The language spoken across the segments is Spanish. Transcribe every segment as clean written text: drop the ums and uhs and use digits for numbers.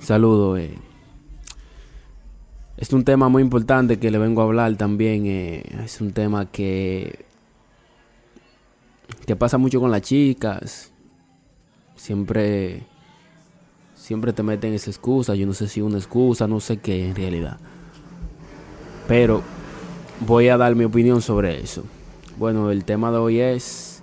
Saludo. Es un tema muy importante que le vengo a hablar también. Es un tema que pasa mucho con las chicas. Siempre te meten esa excusa. Yo no sé si una excusa, no sé qué en realidad. Pero voy a dar mi opinión sobre eso. Bueno, el tema de hoy es...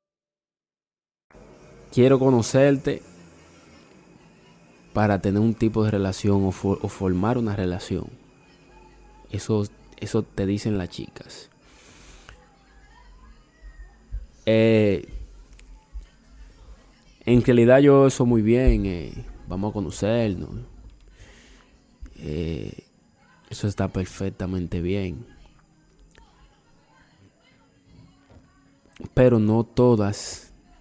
Quiero conocerte para tener un tipo de relación o formar una relación. Eso te dicen las chicas. En realidad yo eso muy bien. Vamos a conocernos. Eso está perfectamente bien. Pero no todas...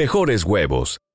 mejores huevos.